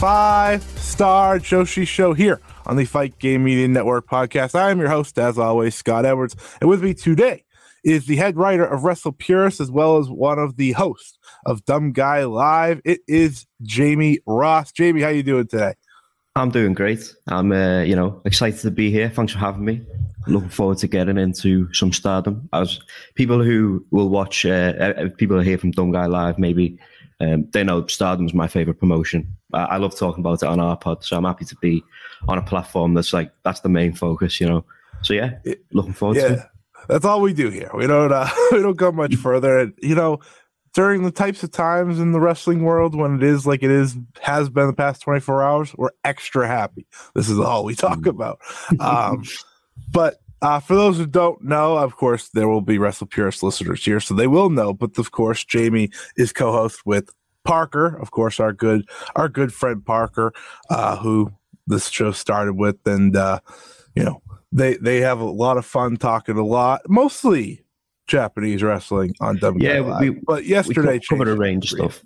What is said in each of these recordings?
five-star Joshi show here on the Fight Game Media Network podcast. I am your host, as always, Scott Edwards, and with me today is the head writer of Wrestle Purist, as well as one of the hosts of Dumb Guy Live. It is Jamie Ross. Jamie, how you doing today? I'm doing great. I'm, excited to be here. Thanks for having me. Looking forward to getting into some Stardom. As people who will watch, people who hear from Dumb Guy Live, maybe they know Stardom's my favorite promotion. I love talking about it on our pod, so I'm happy to be on a platform that's the main focus, So yeah, looking forward to it. That's all we do here. We don't go much further. And, during the types of times in the wrestling world when it is like has been the past 24 hours, we're extra happy. This is all we talk about. But for those who don't know, of course, there will be Wrestle Purist listeners here, so they will know. But of course, Jamie is co-host with Parker, of course, our good friend Parker, who this show started with, and they have a lot of fun talking a lot, mostly Japanese wrestling on WWE. Yeah, but yesterday we covered a range of stuff.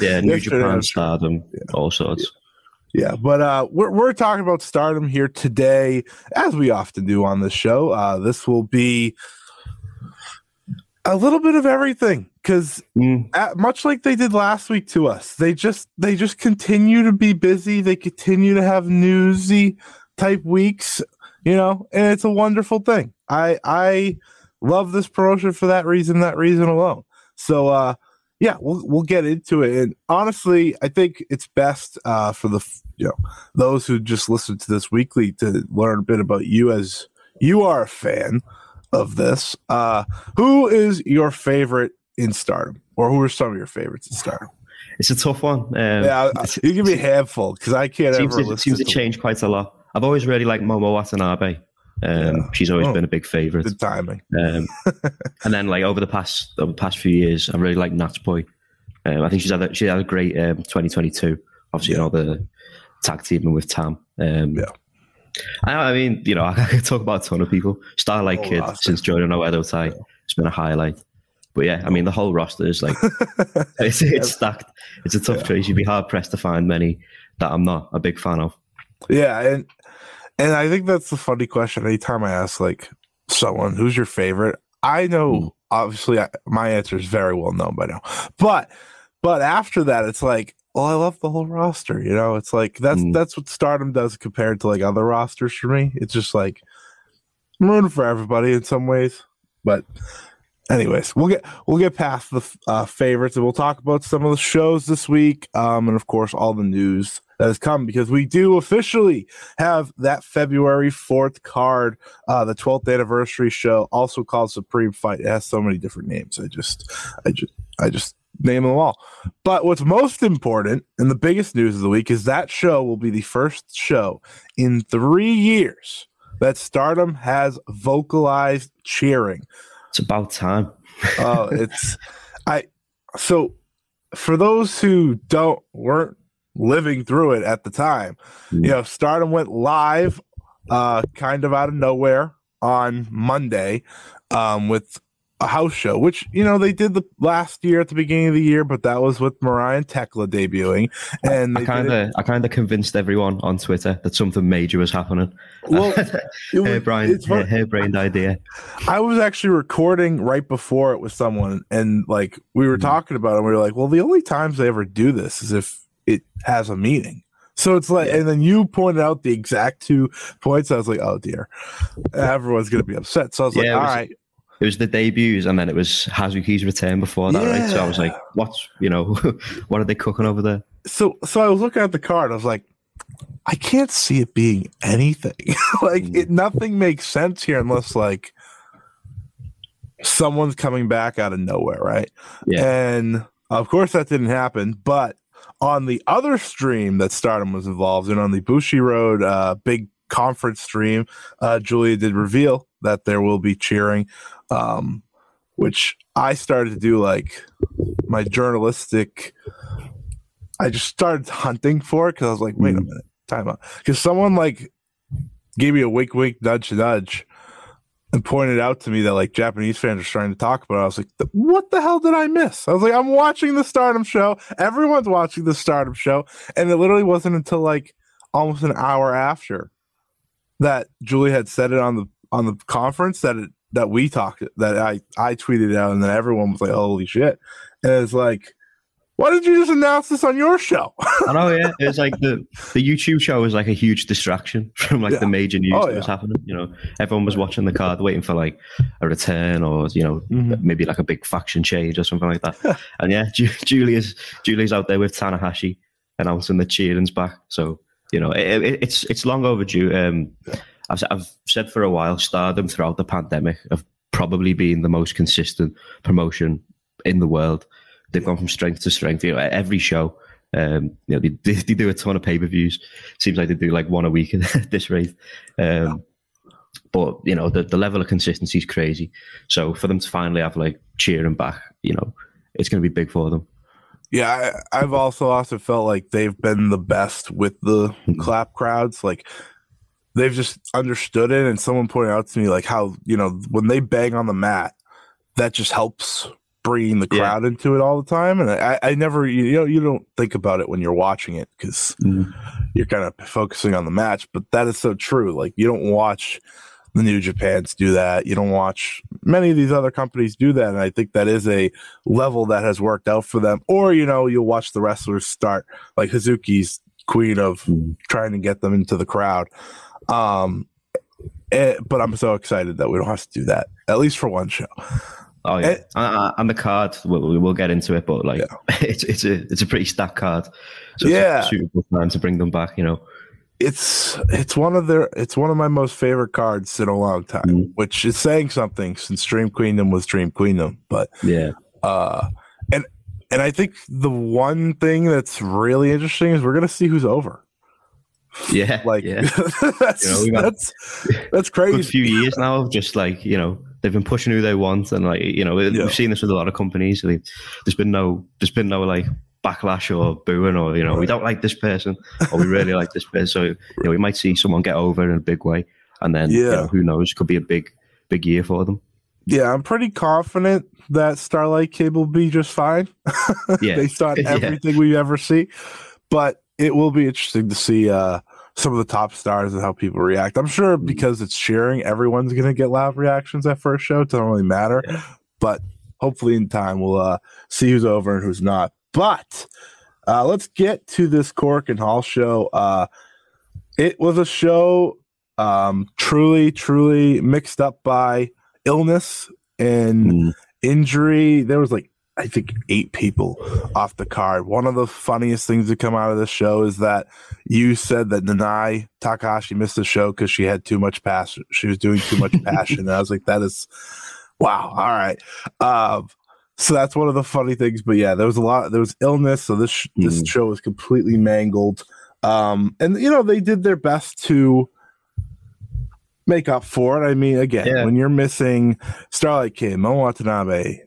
Yeah, New Japan, Stardom, all sorts. Yeah, but we're talking about Stardom here today, as we often do on this show. This will be a little bit of everything, because much like they did last week to us, they just continue to be busy. They continue to have newsy type weeks, and it's a wonderful thing. I love this promotion for that reason alone. So, we'll get into it. And honestly, I think it's best for those who just listen to this weekly to learn a bit about you, as you are a fan of this. Who is your favorite in Stardom, or who are some of your favorites in Stardom? It's a tough one. You give me a handful, because I can't ever listen. It seems to change quite a lot. I've always really liked Momo Watanabe. She's always been a big favorite. Good timing. And then over the past few years, I really like Natsupoi. I think she had a great 2022. Obviously, the tag teaming with Tam. I could talk about a ton of people. Starlight Kid since Jordan Oedotai, it's been a highlight. But yeah, I mean, the whole roster is it's stacked. It's a tough choice. You'd be hard pressed to find many that I'm not a big fan of. Yeah, and I think that's the funny question. Anytime I ask someone, who's your favorite? I know, obviously, my answer is very well known by now. But after that, it's I love the whole roster. It's that's what Stardom does compared to other rosters for me. It's just I'm rooting for everybody in some ways. But anyways, we'll get past the favorites, and we'll talk about some of the shows this week, and of course all the news that has come, because we do officially have that February 4th card, the 12th anniversary show, also called Supreme Fight. It has so many different names. I just name them all. But what's most important and the biggest news of the week is that show will be the first show in 3 years that Stardom has vocalized cheering. It's about time. So for those who weren't living through it at the time, Stardom went live kind of out of nowhere on Monday with a house show, which they did the last year at the beginning of the year, but that was with Mariah Tekla debuting, and I kind of convinced everyone on Twitter that something major was happening. Well, harebrained idea. I was actually recording right before it with someone, and we were talking about it, and we were like, well, the only times they ever do this is if it has a meaning. So it's and then you pointed out the exact 2 points. I was like, oh dear, everyone's going to be upset. So I was all right. It was the debuts, and then it was Hazuki's return before that, right? So I was like, what are they cooking over there? So I was looking at the card. I was like, I can't see it being anything. Nothing makes sense here unless someone's coming back out of nowhere, right? Yeah. And of course that didn't happen, but on the other stream that Stardom was involved in, on the Bushiroad big conference stream, Julia did reveal that there will be cheering, which I started to do my journalistic. I just started hunting for it because I was like, wait a minute, time out. Because someone gave me a wink, wink, nudge, nudge. and pointed out to me that like Japanese fans are starting to talk about it. I was like, what the hell did I miss? I was like, I'm watching the Stardom show. Everyone's watching the Stardom show. And it literally wasn't until like almost an hour after that Julie had said it on the conference that it, that we talked, that I tweeted out, and then everyone was like, holy shit. And it's like, why did you just announce this on your show? I know, yeah. It was like the YouTube show was like a huge distraction from like the major news that was happening. You know, everyone was watching the card, waiting for like a return or, you know, maybe like a big faction change or something like that. And yeah, Julia's out there with Tanahashi announcing the cheering's back. So, you know, it's long overdue. I've said for a while, Stardom throughout the pandemic have probably been the most consistent promotion in the world. They've gone from strength to strength. You know, every show, you know, they do a ton of pay-per-views. Seems like they do like one a week at this rate. But you know, the level of consistency is crazy. So for them to finally have like cheering back, you know, it's going to be big for them. Yeah, I've also felt like they've been the best with the clap crowds. Like they've just understood it. And someone pointed out to me like how, you know, when they bang on the mat, that just helps bringing the crowd into it all the time. And I never, you know, you don't think about it when you're watching it because you're kind of focusing on the match, but that is so true. Like you don't watch the New Japans do that. You don't watch many of these other companies do that. And I think that is a level that has worked out for them. Or, you know, you'll watch the wrestlers start, like Hazuki's queen of trying to get them into the crowd. But I'm so excited that we don't have to do that, at least for one show. Oh yeah, and the card. We'll get into it, but like it's a pretty stacked card. So it's a suitable time to bring them back. You know, it's one of my most favorite cards in a long time, which is saying something since Dream Queendom was Dream Queendom. But yeah, and I think the one thing that's really interesting is we're gonna see who's over. Yeah, like that's crazy. A good few years now of just like, you know, they've been pushing who they want, and like, you know, we've seen this with a lot of companies. There's been no like backlash or booing or, you know, we don't like this person or we really like this person. So, you know, we might see someone get over in a big way, and then you know, who knows? Could be a big year for them. Yeah, I'm pretty confident that Starlight Kid will be just fine. Based on everything we ever see, but it will be interesting to see some of the top stars and how people react. I'm sure because it's cheering, everyone's going to get loud reactions at first show. It doesn't really matter. Yeah. But hopefully in time, we'll see who's over and who's not. But let's get to this Cork and Hall show. It was a show truly, truly mixed up by illness and injury. There was like, I think 8 people off the card. One of the funniest things to come out of this show is that you said that Nanae Takahashi missed the show because she had too much passion. She was doing too much passion. And I was like, that is, wow. All right. So that's one of the funny things. But yeah, there was illness. So this show was completely mangled. And, you know, they did their best to make up for it. I mean, again, when you're missing Starlight Kid, Momo Watanabe,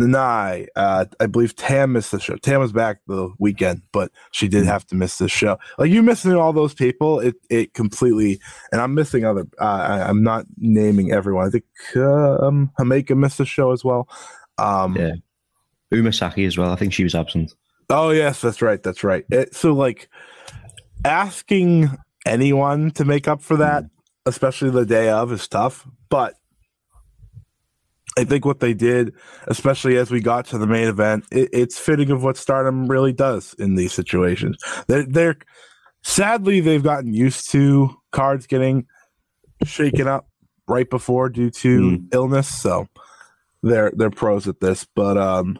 Nanae, I believe Tam missed the show. Tam was back the weekend, but she did have to miss this show. Like, you missing all those people, it completely. And I'm missing other. I'm not naming everyone. I think Himeka missed the show as well. Uma Saki as well. I think she was absent. Oh yes, that's right. So like asking anyone to make up for that, especially the day of, is tough. But I think what they did, especially as we got to the main event, it's fitting of what Stardom really does in these situations. They're sadly, they've gotten used to cards getting shaken up right before due to illness. So they're pros at this. But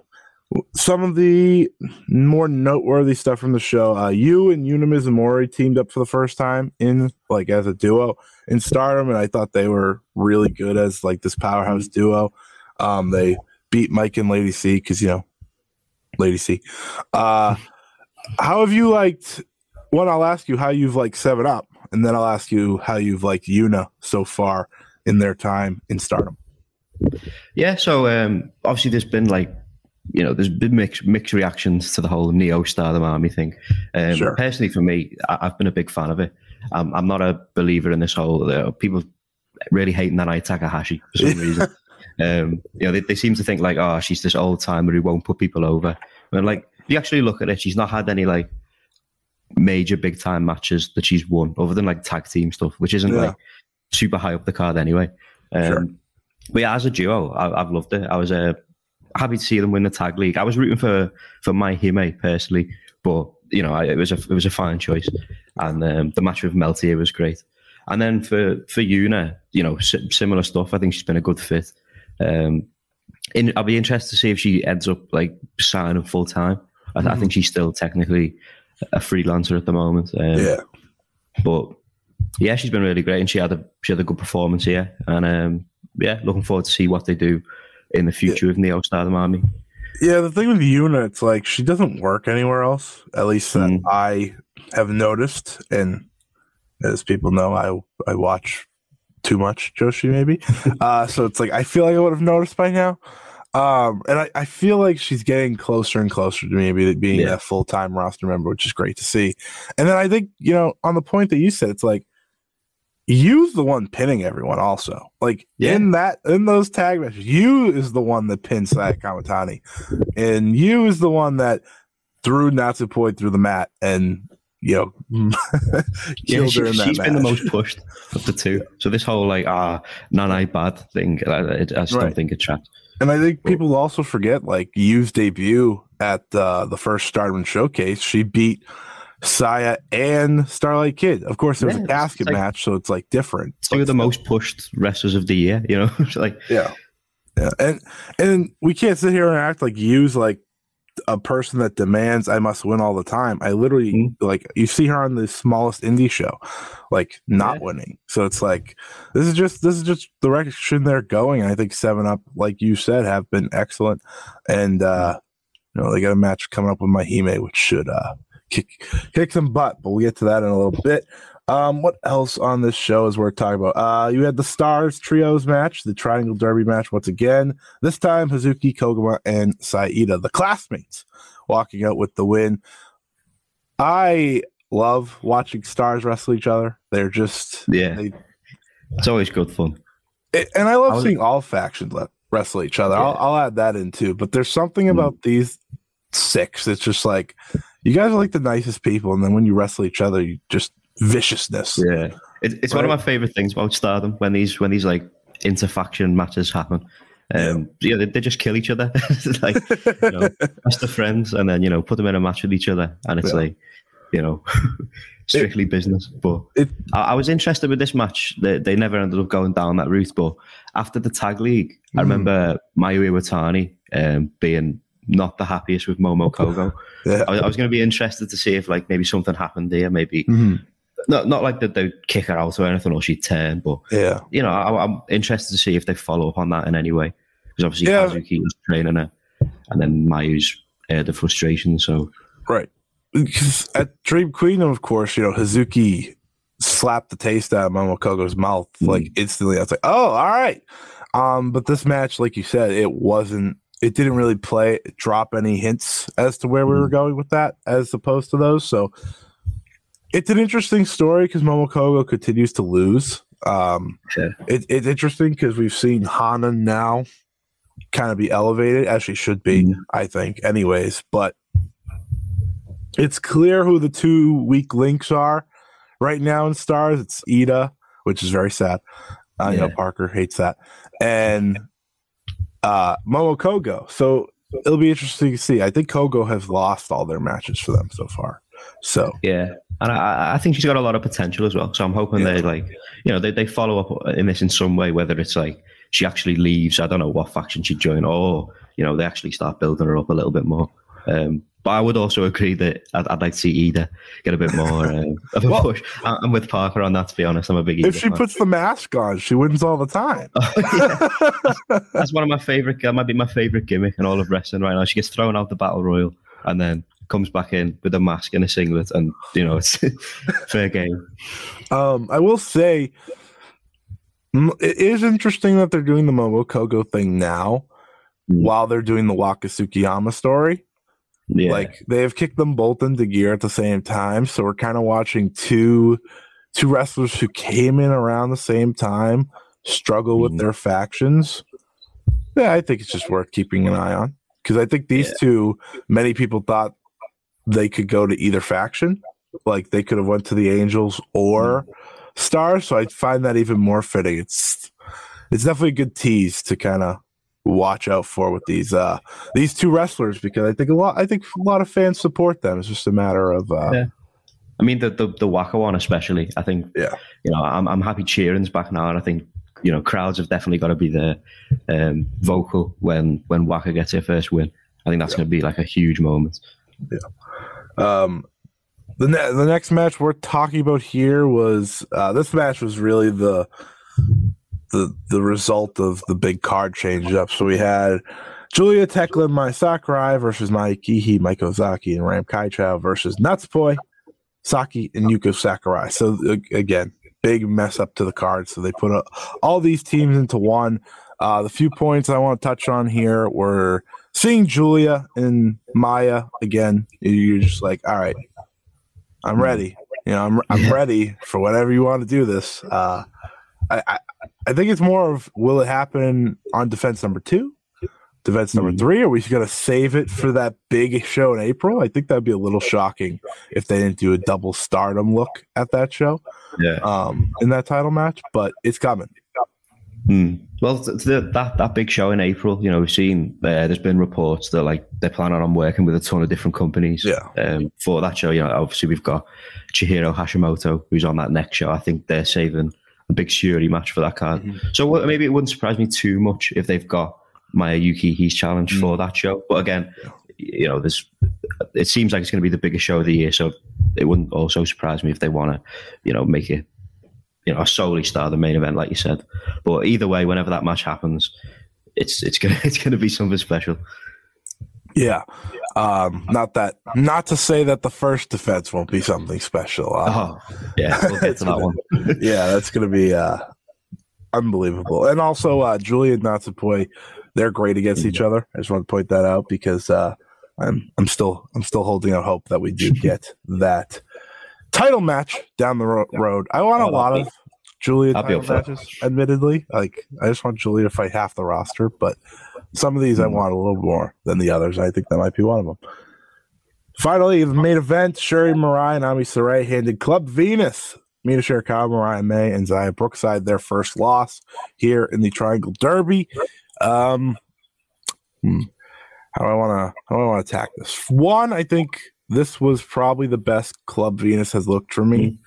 some of the more noteworthy stuff from the show, you and Yuna Mizumori teamed up for the first time in like as a duo in Stardom, and I thought they were really good as like this powerhouse duo. They beat Maika and Lady C because, you know, Lady C. How have you liked? Well, I'll ask you how you've like 7UP, and then I'll ask you how you've liked Yuna so far in their time in Stardom. Yeah, so obviously there's been like, you know, there's been mixed reactions to the whole Neo Stardom Army thing. Personally, for me, I've been a big fan of it. I'm not a believer in this whole people really hate Nanae Takahashi for some reason. You know, they seem to think like, oh, she's this old timer who won't put people over. And like, if you actually look at it, she's not had any like major big time matches that she's won, other than like tag team stuff, which isn't like super high up the card anyway. But yeah, as a duo, I've loved it. I was happy to see them win the tag league. I was rooting for Mai Hime personally, but you know, it was a fine choice, and the match with Meltier was great. And then for Yuna, you know, similar stuff. I think she's been a good fit. I'll be interested to see if she ends up like signing full time. I think she's still technically a freelancer at the moment. But yeah, she's been really great, and she had a good performance here. And yeah, looking forward to see what they do in the future with Neo Stardom Army. Yeah, the thing with Yuna, it's like she doesn't work anywhere else. At least that I have noticed, and as people know, I watch too much Joshi maybe. So it's like I feel like I would have noticed by now. And I feel like she's getting closer and closer to maybe being a full-time roster member, which is great to see. And then I think, you know, on the point that you said, it's like you's the one pinning everyone also. Like in those tag matches, you is the one that pins Saya Kamitani. And you is the one that threw Natsupoi through the mat and, you know, killed her in that she's match. Been the most pushed of the two. So this whole like, Nanae bad thing, I just don't think it's trapped. And I think people also forget, like, Yu's debut at the first Stardom Showcase, she beat Saya and Starlight Kid. Of course, there was a casket match, so it's, like, different. Two of the most pushed wrestlers of the year, you know? Like, yeah. And we can't sit here and act like Yu's, like, a person that demands I must win all the time. I literally, like, you see her on the smallest indie show, like, not winning. So it's like, this is just the direction they're going. And I think 7UP, like you said, have been excellent. And, you know, they got a match coming up with Mai Hime, which should kick some butt, but we'll get to that in a little bit. What else on this show is worth talking about? You had the Stars Trios match, the Triangle Derby match once again. This time, Hazuki, Koguma, and Saida, the classmates, walking out with the win. I love watching Stars wrestle each other. They're just... Yeah. It's always good fun. And I love seeing all factions wrestle each other. Yeah. I'll add that in too. But there's something about these six. It's just like, you guys are like the nicest people. And then when you wrestle each other, you just... viciousness. Yeah, it's one of my favorite things about Stardom when these like interfaction matches happen. They just kill each other. Like, you know, best of friends, and then, you know, put them in a match with each other, and it's like, you know, strictly business. But I was interested with this match. They never ended up going down that route. But after the tag league, I remember Mayu Iwatani being not the happiest with Momokogo. I was going to be interested to see if like maybe something happened there. Maybe. Not like that they'd kick her out or anything, or she'd turn, but you know, I'm interested to see if they follow up on that in any way, because obviously Hazuki was training her, and then Mayu's the frustration. So because at Dream Queen, of course, you know, Hazuki slapped the taste out of Momokogo's mouth like instantly. I was like, oh, all right. But this match, like you said, it didn't really drop any hints as to where we were going with that, as opposed to those. So. It's an interesting story because Momokogo continues to lose. It's interesting because we've seen Hana now kind of be elevated, as she should be, I think, anyways. But it's clear who the 2 weak links are right now in Stars. It's Ida, which is very sad. You know, Parker hates that. And Momokogo. So it'll be interesting to see. I think Kogo has lost all their matches for them so far. So yeah, and I think she's got a lot of potential as well. So I'm hoping they like, you know, they follow up in this in some way. Whether it's like she actually leaves, I don't know what faction she'd join, or you know, they actually start building her up a little bit more. But I would also agree that I'd like to see Ida get a bit more of a push. I'm with Parker on that, to be honest. I'm a big Ida fan. If she puts the mask on, she wins all the time. That's one of my favorite. That might be my favorite gimmick in all of wrestling right now. She gets thrown out the battle royal, and then comes back in with a mask and a singlet, and you know, it's fair game. I will say it is interesting that they're doing the Momokogo thing now while they're doing the Waka Tsukiyama story. Yeah. Like, they have kicked them both into gear at the same time, so we're kind of watching two wrestlers who came in around the same time struggle with their factions, yeah, I think it's just worth keeping an eye on. Because I think these two, many people thought they could go to either faction. Like, they could have went to the Angels or Stars, so I find that even more fitting. It's definitely a good tease to kind of watch out for with these two wrestlers, because I think a lot of fans support them. It's just a matter of I mean, the Waka one especially. I think you know, I'm happy cheering's back now, and I think, you know, crowds have definitely got to be there, vocal when Waka gets her first win. I think that's going to be like a huge moment. The next match we're talking about here was this match was really the result of the big card change up. So we had Julia Techland, Mai Sakurai versus Maikihi, Maika Ozaki, and Ram Kaichou versus Natsupoi, Saki, and Yuko Sakurai. So again, big mess up to the card. So they put all these teams into one. The few points I want to touch on here were seeing Julia and Maya again. You're just like, all right, I'm ready. You know, I'm ready for whatever you want to do this. I think it's more of, will it happen on defense number 2, defense number 3, or we just got to save it for that big show in April? I think that'd be a little shocking if they didn't do a double Stardom look at that show, in that title match. But it's coming. Well, that big show in April, you know, we've seen there's been reports that like they're planning on working with a ton of different companies for that show. You know, obviously we've got Chihiro Hashimoto, who's on that next show. I think they're saving a big Syuri match for that card. So maybe it wouldn't surprise me too much if they've got Mayuki, he's challenged for that show. But again, you know, it seems like it's going to be the biggest show of the year, so it wouldn't also surprise me if they want to, you know, make it, you know, solely star the main event, like you said. But either way, whenever that match happens, it's gonna be something special. Yeah. Not to say that the first defense won't be something special. We'll get to that one. Yeah, that's gonna be unbelievable. And also Julia and Natsupoi, they're great against each other. I just want to point that out because I'm still holding out hope that we do get that title match down the road. I want a lot of Julia title matches, admittedly. Like, I just want Julia to fight half the roster, but some of these I want a little more than the others. I think that might be one of them. Finally, the main event, Syuri, Mirai, and Ami Saray handed Club Venus, Mina Shirakawa, Mariah May, and Xia Brookside their first loss here in the Triangle Derby. How do I want to attack this? One, I think this was probably the best Club Venus has looked for me.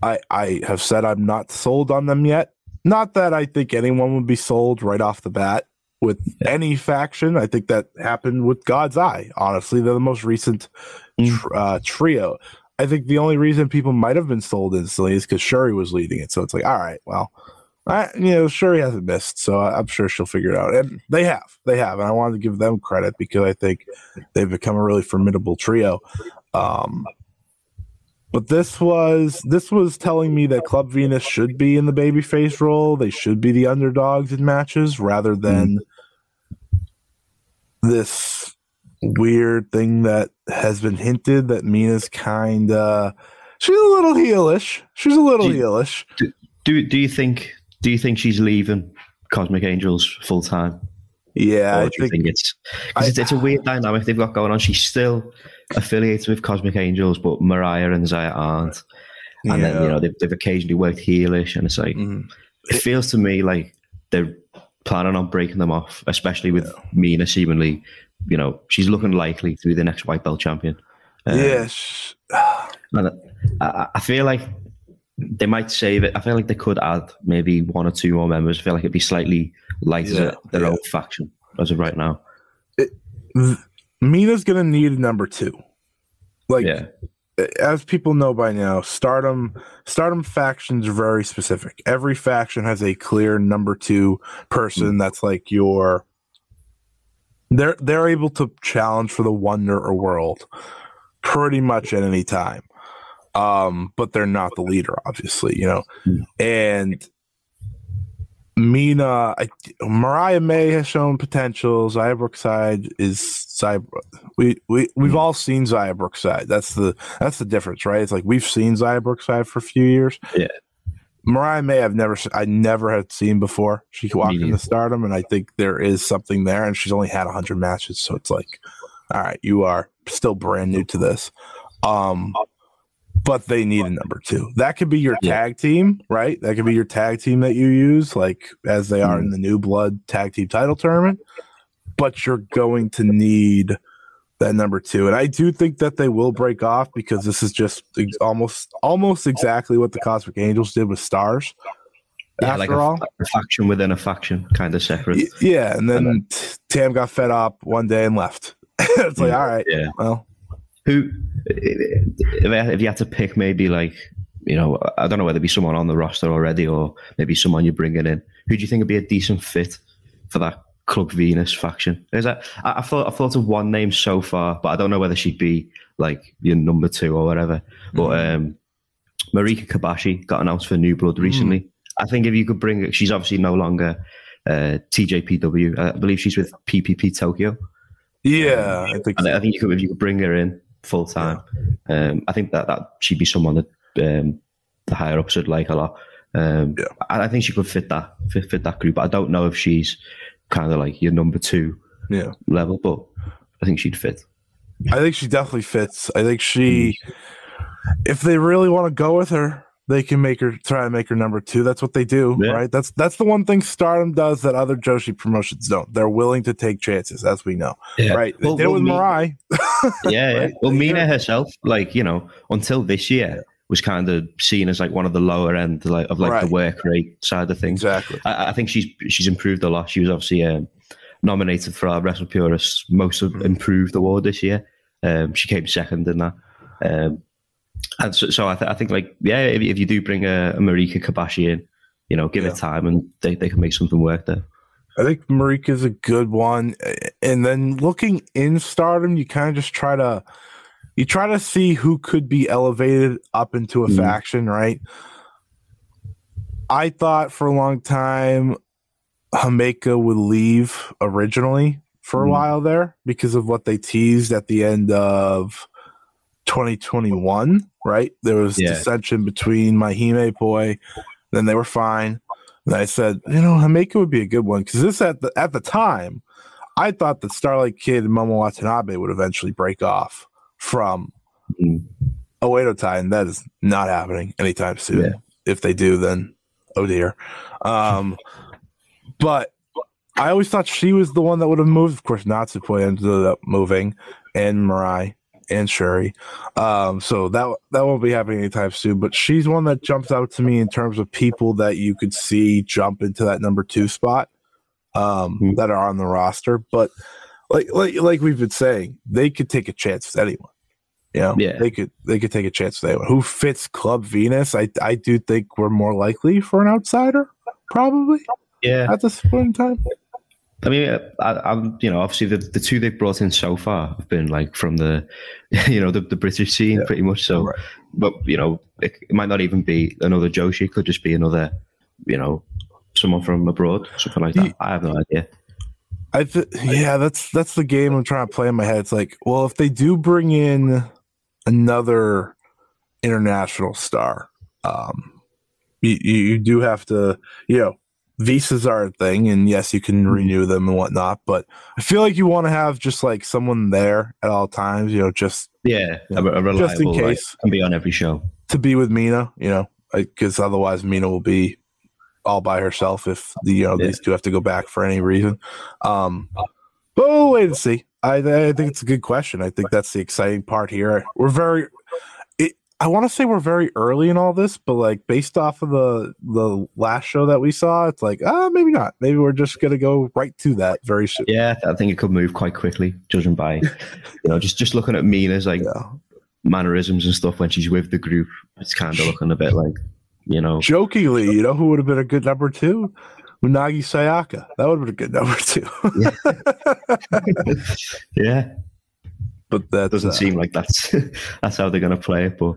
I have said I'm not sold on them yet. Not that I think anyone would be sold right off the bat with any faction. I think that happened with God's Eye, honestly. They're the most recent trio. I think the only reason people might have been sold instantly is because Syuri was leading it. So it's like, all right, well, Syuri hasn't missed, so I'm sure she'll figure it out. And they have. And I wanted to give them credit because I think they've become a really formidable trio. But this was telling me that Club Venus should be in the babyface role. They should be the underdogs in matches rather than this weird thing that has been hinted that Mina's kind of, she's a little heelish. Do you think she's leaving Cosmic Angels full time? Yeah, I think it's a weird dynamic they've got going on. She's still affiliated with Cosmic Angels, but Mariah and Xia aren't. And then, you know, they've occasionally worked heelish, and it's like it feels to me like they're planning on breaking them off, especially with Mina seemingly, you know, she's looking likely to be the next white belt champion. Yes, and I feel like they might save it. I feel like they could add maybe one or two more members. I feel like it'd be slightly lighter their own faction as of right now. Mina's going to need a number 2. Like, as people know by now, Stardom factions are very specific. Every faction has a clear number 2 person that's like your... They're able to challenge for the wonder or world pretty much at any time. But they're not the leader, obviously, you know. And Mina, Mariah May has shown potential. Xia Brookside we've all seen Xia Brookside. That's the difference, right? It's like we've seen Xia Brookside for a few years. Yeah, Mariah May, I never had seen before. She could walk into Stardom, and I think there is something there. And she's only had 100 matches, so it's like, all right, you are still brand new to this. But they need a number two. That could be your tag team, right? That could be your tag team that you use, like as they are in the New Blood tag team title tournament. But you're going to need that number two. And I do think that they will break off because this is just almost exactly what the Cosmic Angels did with Stars. Yeah, after like a faction within a faction, kind of separate. Yeah, and then Tam got fed up one day and left. It's like, all right, well. Who, if you had to pick maybe like, you know, I don't know whether it'd be someone on the roster already or maybe someone you're bringing in, who do you think would be a decent fit for that Club Venus faction? Is that, I thought of one name so far, but I don't know whether she'd be like your number two or whatever. But Marika Kabashi got announced for New Blood recently. I think if you could bring, she's obviously no longer TJPW. I believe she's with PPP Tokyo. Yeah, I think if you could bring her in full time, I think that she'd be someone that the higher ups would like a lot. I think she could fit that group. But I don't know if she's kind of like your number two level, but I think she'd fit. I think she definitely fits. I think she, if they really want to go with her, they can try to make her number two. That's what they do, right? That's the one thing Stardom does that other Joshi promotions don't. They're willing to take chances, as we know, right? They did with Mirai. Right? Well, Mina herself, like, you know, until this year, was kind of seen as like one of the lower end of the work rate side of things. Exactly. I think she's improved a lot. She was obviously nominated for our Wrestle Purists Most Improved Award this year. She came second in that. And so I think, like, if you do bring a Marika Kabashi in, you know, give it time and they can make something work there. I think Marika's a good one. And then looking in Stardom, you kind of just try to see who could be elevated up into a faction, right? I thought for a long time Himeka would leave originally for a while there because of what they teased at the end of 2021, right? There was dissension between my Himepoi, then they were fine. And I said, you know, Himeka would be a good one because this at the time, I thought that Starlight Kid and Momo Watanabe would eventually break off from Oedotai, and that is not happening anytime soon. Yeah. If they do, then oh dear. But I always thought she was the one that would have moved. Of course, Natsupoi ended up moving, and Mirai and Syuri. So that won't be happening anytime soon, but she's one that jumps out to me in terms of people that you could see jump into that number two spot that are on the roster. But like we've been saying, they could take a chance with anyone. You know? Yeah. They could take a chance with anyone. Who fits Club Venus? I do think we're more likely for an outsider, probably. Yeah. At this point in time. I mean, I'm, you know, obviously the two they've brought in so far have been like from the, you know, the British scene pretty much. So, but you know, it might not even be another Joshi. It could just be another, you know, someone from abroad, something like that. I have no idea. That's the game I'm trying to play in my head. It's like, well, if they do bring in another international star, you do have to, you know. Visas are a thing, and yes, you can renew them and whatnot, but I feel like you want to have just like someone there at all times, you know, just a reliable, just in case, can be on every show to be with Mina, you know, because otherwise Mina will be all by herself if these two have to go back for any reason. But we'll wait and see. I think it's a good question. I think that's the exciting part here. I want to say we're very early in all this, but like based off of the last show that we saw, it's like, maybe not. Maybe we're just going to go right to that very soon. Yeah, I think it could move quite quickly, judging by, you know, just looking at Mina's like mannerisms and stuff when she's with the group. It's kind of looking a bit like, you know. Jokingly, you know who would have been a good number two? Unagi Sayaka. That would have been a good number two. But that doesn't seem like that's how they're going to play it, but.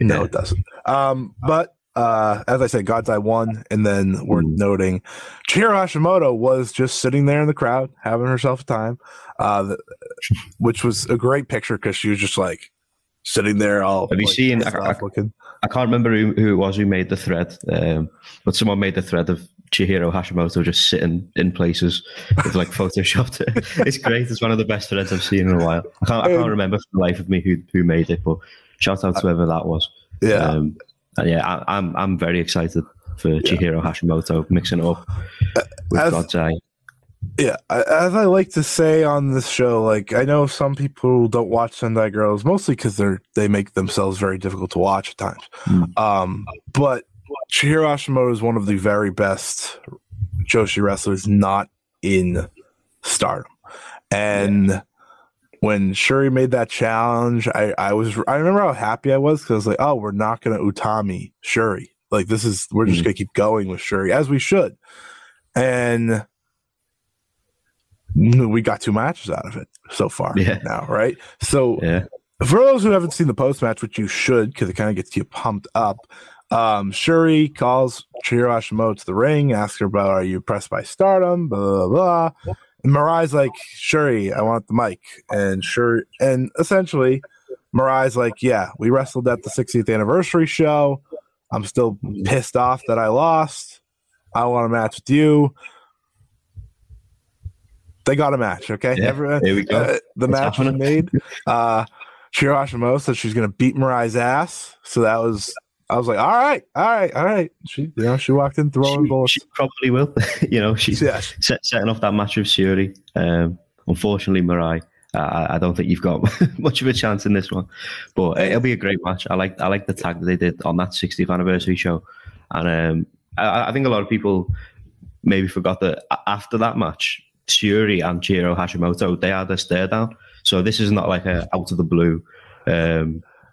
No, it doesn't. But as I said, God's Eye won, and then we're noting Chihiro Hashimoto was just sitting there in the crowd, having herself a time, which was a great picture because she was just like sitting there all. Have you seen? I I can't remember who it was who made the thread, but someone made the thread of Chihiro Hashimoto just sitting in places with like photoshopped it. It's great. It's one of the best threads I've seen in a while. I can't remember for the life of me who made it, but shout out to whoever that was. Yeah, and yeah, I'm very excited for Chihiro Hashimoto mixing it up with God's Eye. Yeah, as I like to say on this show, like, I know some people don't watch Sendai Girls mostly because they make themselves very difficult to watch at times. But Chihiro Hashimoto is one of the very best Joshi wrestlers not in Stardom. And when Syuri made that challenge, I remember how happy I was, because I was like, oh, we're not going to Utami Syuri. Like, we're just going to keep going with Syuri, as we should. And we got 2 matches out of it so far now, right? So for those who haven't seen the post-match, which you should, because it kind of gets you pumped up, Syuri calls Chihiro Hashimoto to the ring, asks her about, are you impressed by Stardom, blah, blah, blah. And Mirai's like, Syuri, I want the mic. And Syuri, and essentially, Mirai's like, yeah, we wrestled at the 60th anniversary show. I'm still pissed off that I lost. I want a match with you. They got a match, okay? Yeah, there we go. The match was made. Chihiro Hashimoto said she's going to beat Mirai's ass. So that was, I was like, all right. She walked in throwing bullets. She probably will. She's setting off that match with Syuri. Unfortunately, Mirai, I don't think you've got much of a chance in this one. But it'll be a great match. I like the tag that they did on that 60th anniversary show. And I think a lot of people maybe forgot that after that match, Syuri and Chihiro Hashimoto, they had a stare down. So this is not like a out of the blue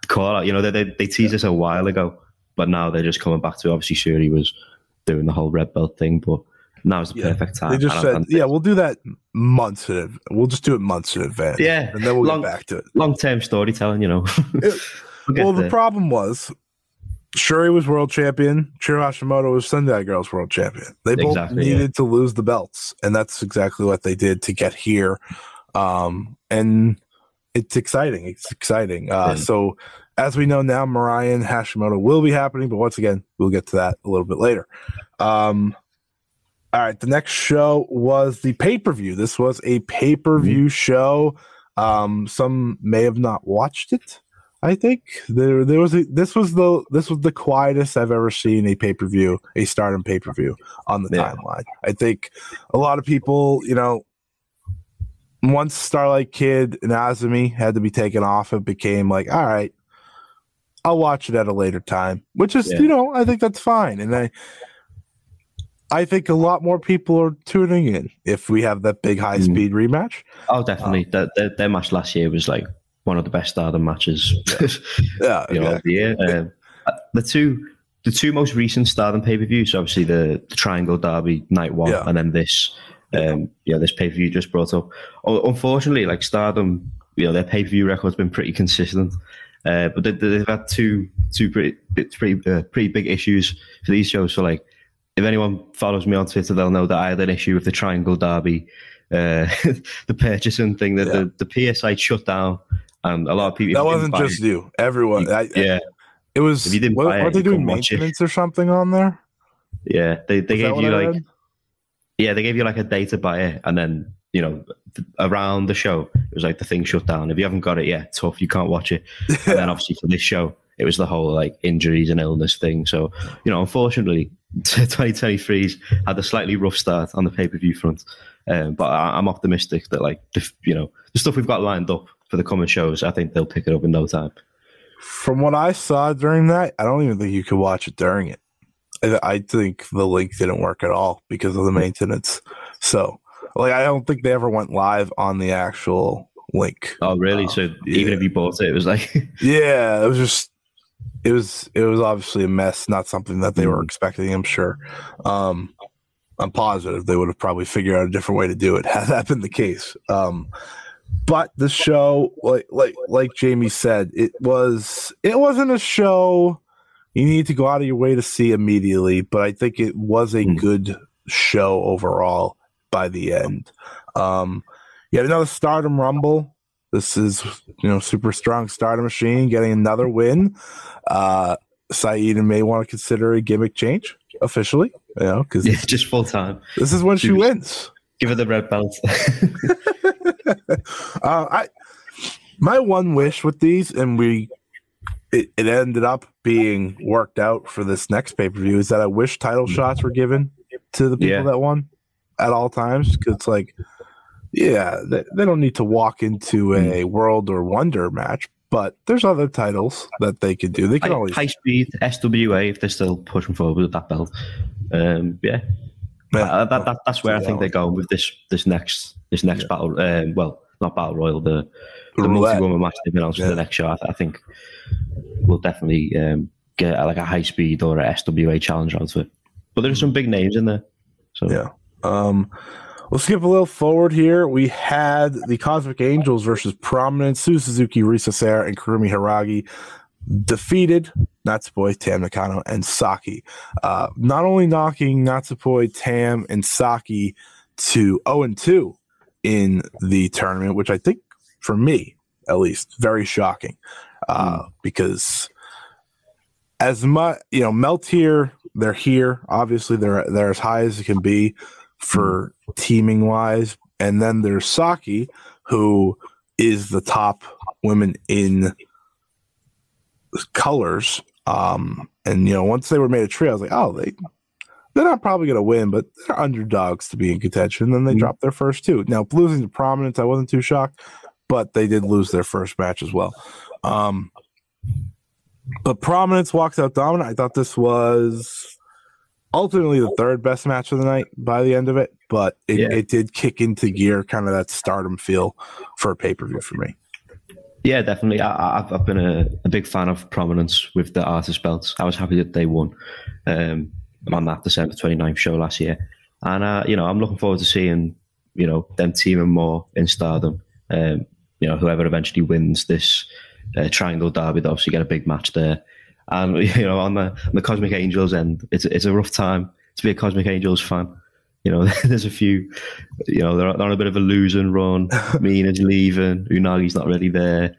call out. They teased us a while ago, but now they're just coming back to it. Obviously Syuri was doing the whole red belt thing, but now's the perfect time. They just said, we'll do that months in advance. We'll just do it months in advance. Yeah. And then we'll get back to it. Long-term storytelling, The problem was Syuri was world champion. Chihiro Hashimoto was Sendai Girls world champion. They both needed to lose the belts, and that's exactly what they did to get here. And it's exciting. So as we know now, Mariah and Hashimoto will be happening, but once again, we'll get to that a little bit later. All right, the next show was the pay-per-view. This was a pay-per-view show. Some may have not watched it. I think this was the quietest I've ever seen a Stardom pay-per-view on the timeline. I think a lot of people, once Starlight Kid and Azumi had to be taken off, it became like, all right, I'll watch it at a later time, which is, I think that's fine. And I think a lot more people are tuning in if we have that big high-speed rematch. Oh, definitely. Their match last year was like one of the best Stardom matches of the year. The two most recent Stardom pay-per-views, obviously the Triangle Derby Night 1 and then this this pay-per-view just brought up. Unfortunately, like Stardom, their pay-per-view record's been pretty consistent. But they've had two pretty big issues for these shows. So like, if anyone follows me on Twitter, they'll know that I had an issue with the Triangle Derby, the purchasing thing that the PSI shut down. And a lot of people. That wasn't just you. Everyone. It was. If you didn't buy it, weren't they doing maintenance or something on there? Yeah, they gave you like. Yeah, they gave you like a day to buy it, and then around the show it was like the thing shut down. If you haven't got it yet, tough, you can't watch it. And then obviously for this show, it was the whole like injuries and illness thing. So unfortunately, 2023's had a slightly rough start on the pay-per-view front. But I'm optimistic that like the stuff we've got lined up for the coming shows, I think they'll pick it up in no time. From what I saw during that, I don't even think you could watch it during it. I think the link didn't work at all because of the maintenance. So, like, I don't think they ever went live on the actual link. Oh, really? So even if you bought it, it was like it was just it was obviously a mess. Not something that they were expecting, I'm sure. I'm positive they would have probably figured out a different way to do it had that been the case. But the show, like Jamie said, it wasn't a show you need to go out of your way to see immediately, but I think it was a good show overall by the end. Yet another Stardom Rumble. This is, Super Strong Stardom Machine getting another win. Saida may want to consider a gimmick change officially, you know, because yeah, just full time. This is when she wins. Give her the red belt. My one wish with these, and it ended up being worked out for this next pay-per-view, is that I wish title shots were given to the people that won at all times, because it's like, they don't need to walk into a World or Wonder match, but there's other titles that they could do. They can always high speed SWA if they're still pushing forward with that belt. That's where I think they're going with this next battle. Not battle royal, the multi-woman match they've announced for the next show. I think we'll definitely get like a high speed or a SWA challenge onto it. But there's some big names in there. So we'll skip a little forward here. We had the Cosmic Angels versus Prominence, Suzu Suzuki, Risa Sera, and Kurumi Hiragi defeated Natsupoi, Tam Nakano, and Saki. Not only knocking Natsupoi, Tam, and Saki to 0-2 in the tournament, which I think, for me at least, very shocking, because as much, Meltier, they're here. Obviously, they're as high as it can be for teaming wise, and then there's Saki, who is the top women in colors. And once they were made a trio, I was like, oh, they're not probably going to win, but they're underdogs to be in contention. Then they dropped their first two. Now, losing to Prominence, I wasn't too shocked, but they did lose their first match as well. But Prominence walks out dominant. I thought this was ultimately the third best match of the night by the end of it, but it did kick into gear, kind of that Stardom feel for a pay-per-view for me. Yeah, definitely. I've been a big fan of Prominence with the artist belts. I was happy that they won. On that December 29th show last year, and I'm looking forward to seeing them teaming more in Stardom. Whoever eventually wins this triangle derby, they obviously get a big match there. And on the Cosmic Angels end, it's a rough time to be a Cosmic Angels fan. There's a few. They're on a bit of a losing run. Mina's leaving. Unagi's not really there.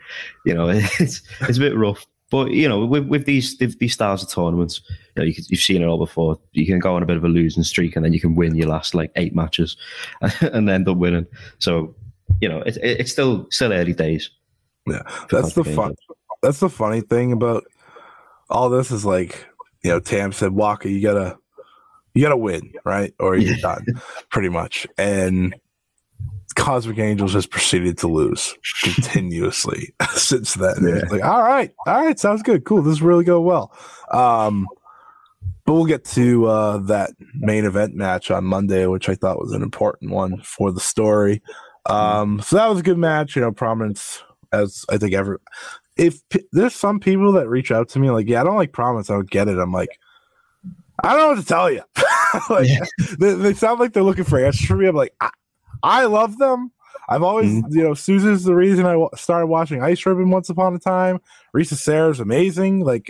It's a bit rough. But with these styles of tournaments, you've seen it all before. You can go on a bit of a losing streak, and then you can win your last like 8 matches, and end up winning. So it's still early days. Yeah, that's the fun. That's the funny thing about all this is Tam said, Waka, you gotta win, right, or you're done, pretty much. And Cosmic Angels has proceeded to lose continuously since then. Yeah. It's like, all right, sounds good, cool. This is really going well. But we'll get to that main event match on Monday, which I thought was an important one for the story. So that was a good match. Prominence, as I think there's some people that reach out to me I don't like Prominence, I don't get it. I'm like, I don't know what to tell you. They sound like they're looking for answers for me. I'm like, I love them. I've always, Suzu's the reason I started watching Ice Ribbon once upon a time. Risa Sera's amazing. I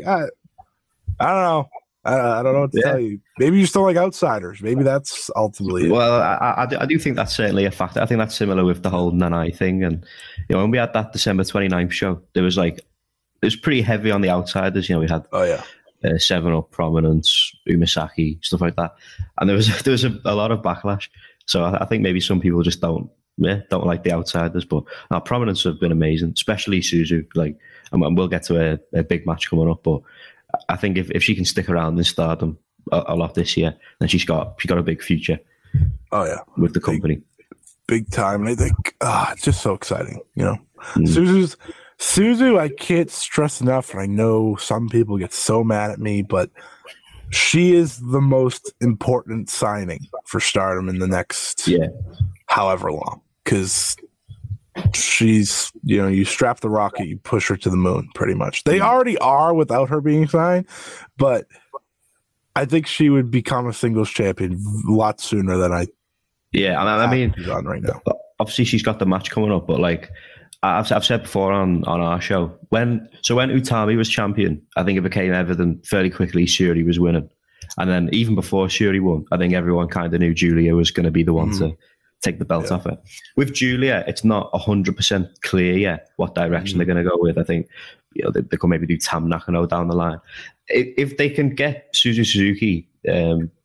don't know. I don't know what to tell you. Maybe you still like outsiders. Maybe that's ultimately it. Well, I do think that's certainly a factor. I think that's similar with the whole Nanae thing. And, when we had that December 29th show, there was it was pretty heavy on the outsiders. We had Seven Up, Prominence, Umasaki, stuff like that. And there was a lot of backlash. So I think maybe some people just don't like the outsiders, but our Prominence have been amazing, especially Suzu. And we'll get to a big match coming up, but I think if she can stick around in Stardom a lot this year, then she's got a big future. Oh yeah, with the company, big time. And I think it's just so exciting, Suzu. I can't stress enough, and I know some people get so mad at me, but she is the most important signing for Stardom in the next however long, because she's, you strap the rocket, you push her to the moon, pretty much. They already are without her being signed, but I think she would become a singles champion a lot sooner than I. Yeah, and I mean, she's on right now. Obviously, she's got the match coming up, but I've said before on our show, when Utami was champion, I think it became evident fairly quickly Syuri was winning. And then even before Syuri won, I think everyone kind of knew Julia was going to be the one to take the belt off her. With Julia, it's not 100% clear yet what direction they're going to go with. I think you know, they could maybe do Tam Nakano down the line. If they can get Suzu Suzuki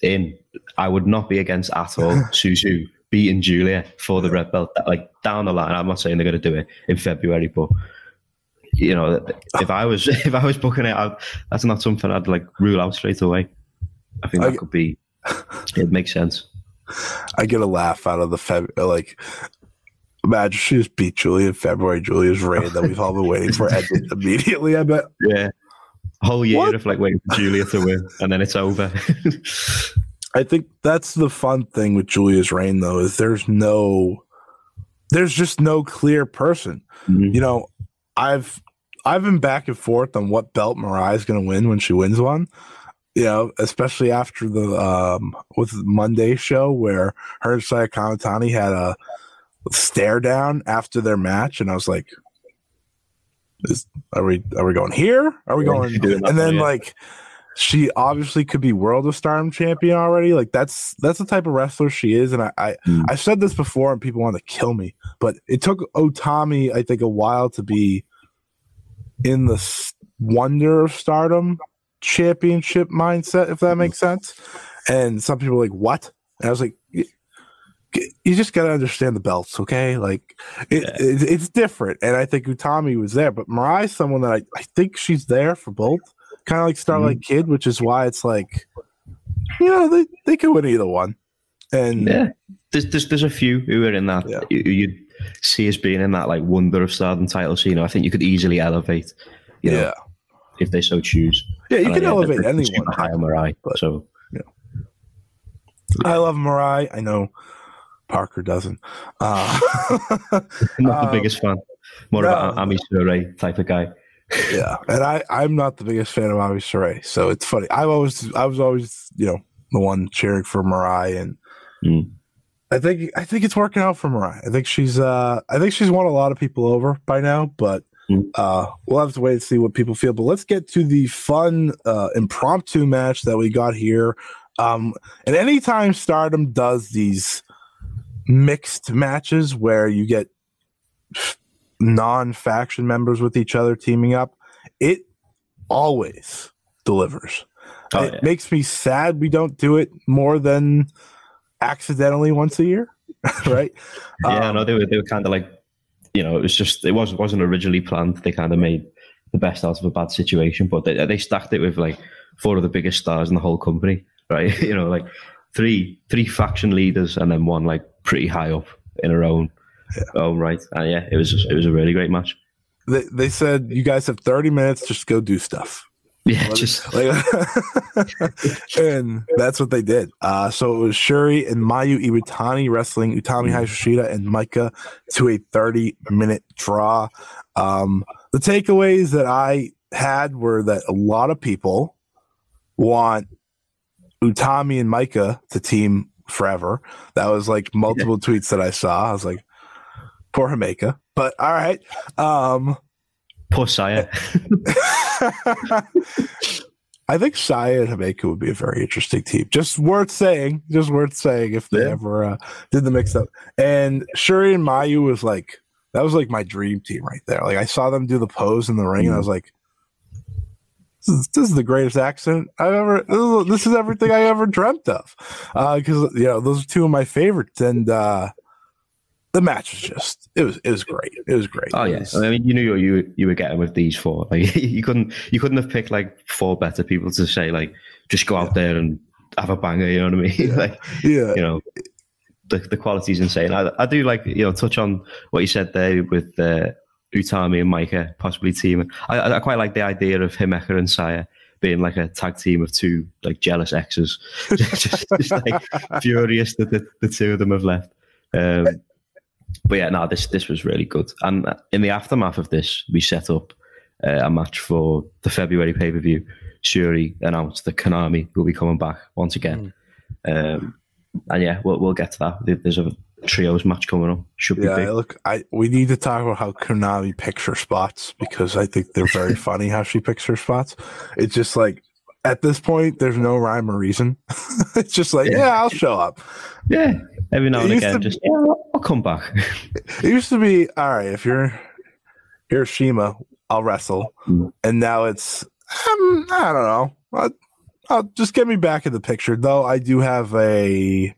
in, I would not be against at all Suzu beating Julia for the red belt. Like, down the line, I'm not saying they're going to do it in February, but you know, if I was booking it, that's not something I'd like rule out straight away. I think that could be. It makes sense. I get a laugh out of the imagine she just beat Julia in February. Julia's reign that we've all been waiting for ended immediately. I bet. Yeah, whole year of waiting for Julia to win, and then it's over. I think that's the fun thing with Julia's reign, though, is there's just no clear person. Mm-hmm. You know, I've been back and forth on what belt Mirai's going to win when she wins one. You know, especially after the with Monday show where her and Saya Kamitani had a stare down after their match, and I was like, "Are we going here? Are we going?" And then she obviously could be World of Stardom champion already. Like that's the type of wrestler she is. And I said this before, and people want to kill me, but it took Utami, I think, a while to be in the wonder of Stardom championship mindset, if that makes sense. And some people are like, what? And I was like, you just got to understand the belts, okay? It's different. And I think Utami was there, but Marai's someone that I think she's there for both, kind of like Starlight Kid, which is why it's like, you know, they could win either one. And yeah, there's a few who are in that, who you'd see as being in that wonder of Stardom title scene. You know, I think you could easily elevate, you know, if they so choose. Yeah, you can elevate anyone. High on Mirai, so yeah. I love Mirai. I know Parker doesn't. Not the biggest fan. More of an Ami Saray type of guy. Yeah, and I'm not the biggest fan of Ami Saray, so it's funny. I was always you know, the one cheering for Mirai, and I think it's working out for Mirai. I think she's won a lot of people over by now, but. We'll have to wait and see what people feel, but let's get to the fun impromptu match that we got here. And anytime Stardom does these mixed matches where you get non-faction members with each other teaming up, it always delivers. It makes me sad we don't do it more than accidentally once a year, right? Yeah, no, they were kind of like, you know, it wasn't originally planned. They kind of made the best out of a bad situation, but they stacked it with four of the biggest stars in the whole company, right? You know, three faction leaders and then one pretty high up in her own own right. And yeah, it was a really great match. They said, you guys have 30 minutes, just go do stuff. Yeah, and that's what they did. So it was Syuri and Mayu Iwatani wrestling Utami Hayashishita and Maika to a 30-minute draw. The takeaways that I had were that a lot of people want Utami and Maika to team forever. That was multiple tweets that I saw. I was like, poor Himeka, but all right. Poor Saya. I think Saya and Himeka would be a very interesting team. Just worth saying if they ever did the mix up. And Syuri and Mayu was that was my dream team right there. I saw them do the pose in the ring, and I was like, this is the greatest accident I've ever. This is everything I ever dreamt of. Because you know, those are two of my favorites, and the match was just it was great. It was great. Oh yes, yeah. I mean, you knew you were getting with these four. You couldn't have picked four better people to say just go out there and have a banger. You know what I mean? Yeah. You know, the quality's insane. I do touch on what you said there with Utami and Maika possibly teaming. I quite like the idea of Himeka and Saya being a tag team of two jealous exes, just furious that the two of them have left. But yeah, no, this was really good. And in the aftermath of this, we set up a match for the February pay-per-view. Syuri announced that Konami will be coming back once again. And yeah, we'll get to that. There's a trios match coming up. Should be big. We need to talk about how Konami picks her spots, because I think they're very funny how she picks her spots. It's just at this point, there's no rhyme or reason. It's just I'll show up. Yeah. Every now and again, I'll come back. It used to be, all right, if you're Hiroshima, I'll wrestle. And now it's, I don't know. I'll just get me back in the picture, though I do have a